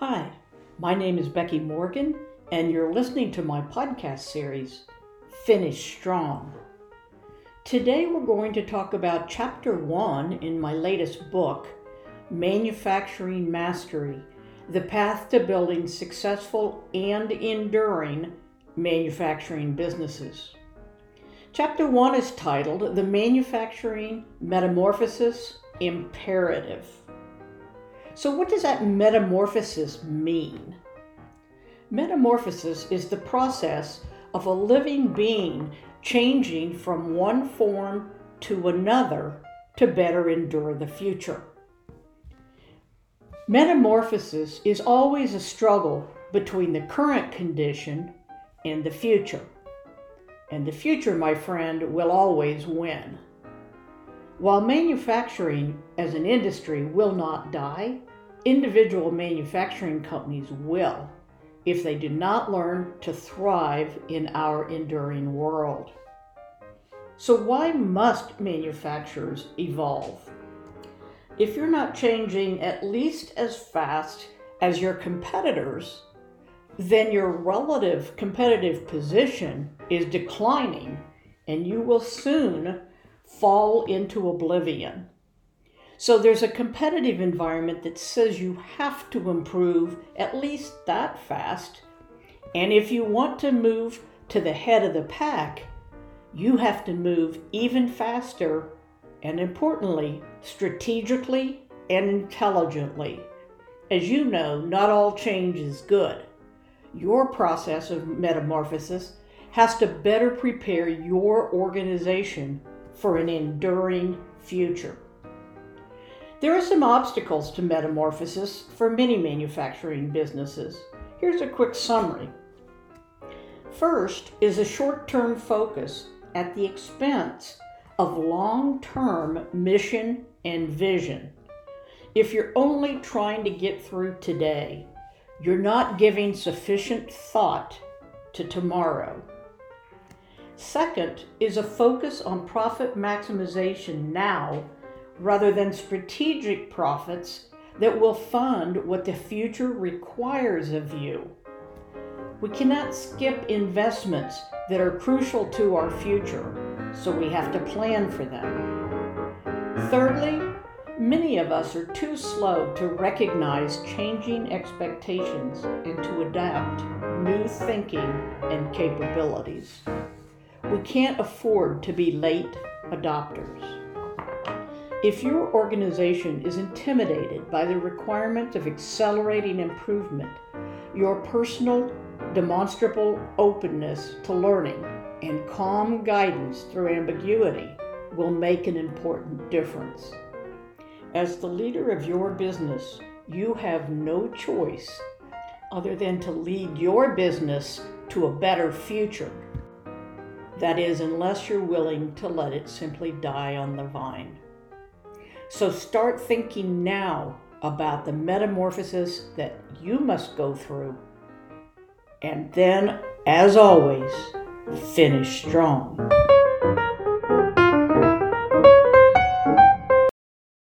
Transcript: Hi, my name is Becky Morgan, and you're listening to my podcast series, Finish Strong. Today we're going to talk about Chapter 1 in my latest book, Manufacturing Mastery, the path to building successful and enduring manufacturing businesses. Chapter 1 is titled, The Manufacturing Metamorphosis Imperative. So what does that metamorphosis mean? Metamorphosis is the process of a living being changing from one form to another to better endure the future. Metamorphosis is always a struggle between the current condition and the future. And the future, my friend, will always win. While manufacturing as an industry will not die, individual manufacturing companies will, if they do not learn to thrive in our enduring world. So why must manufacturers evolve? If you're not changing at least as fast as your competitors, then your relative competitive position is declining and you will soon fall into oblivion. So there's a competitive environment that says you have to improve at least that fast. And if you want to move to the head of the pack, you have to move even faster and, importantly, strategically and intelligently. As you know, not all change is good. Your process of metamorphosis has to better prepare your organization for an enduring future. There are some obstacles to metamorphosis for many manufacturing businesses. Here's a quick summary. First is a short-term focus at the expense of long-term mission and vision. If you're only trying to get through today, you're not giving sufficient thought to tomorrow. Second is a focus on profit maximization now rather than strategic profits that will fund what the future requires of you. We cannot skip investments that are crucial to our future, so we have to plan for them. Thirdly, many of us are too slow to recognize changing expectations and to adapt new thinking and capabilities. We can't afford to be late adopters. If your organization is intimidated by the requirement of accelerating improvement, your personal, demonstrable openness to learning and calm guidance through ambiguity will make an important difference. As the leader of your business, you have no choice other than to lead your business to a better future. That is, unless you're willing to let it simply die on the vine. So start thinking now about the metamorphosis that you must go through. And then, as always, finish strong.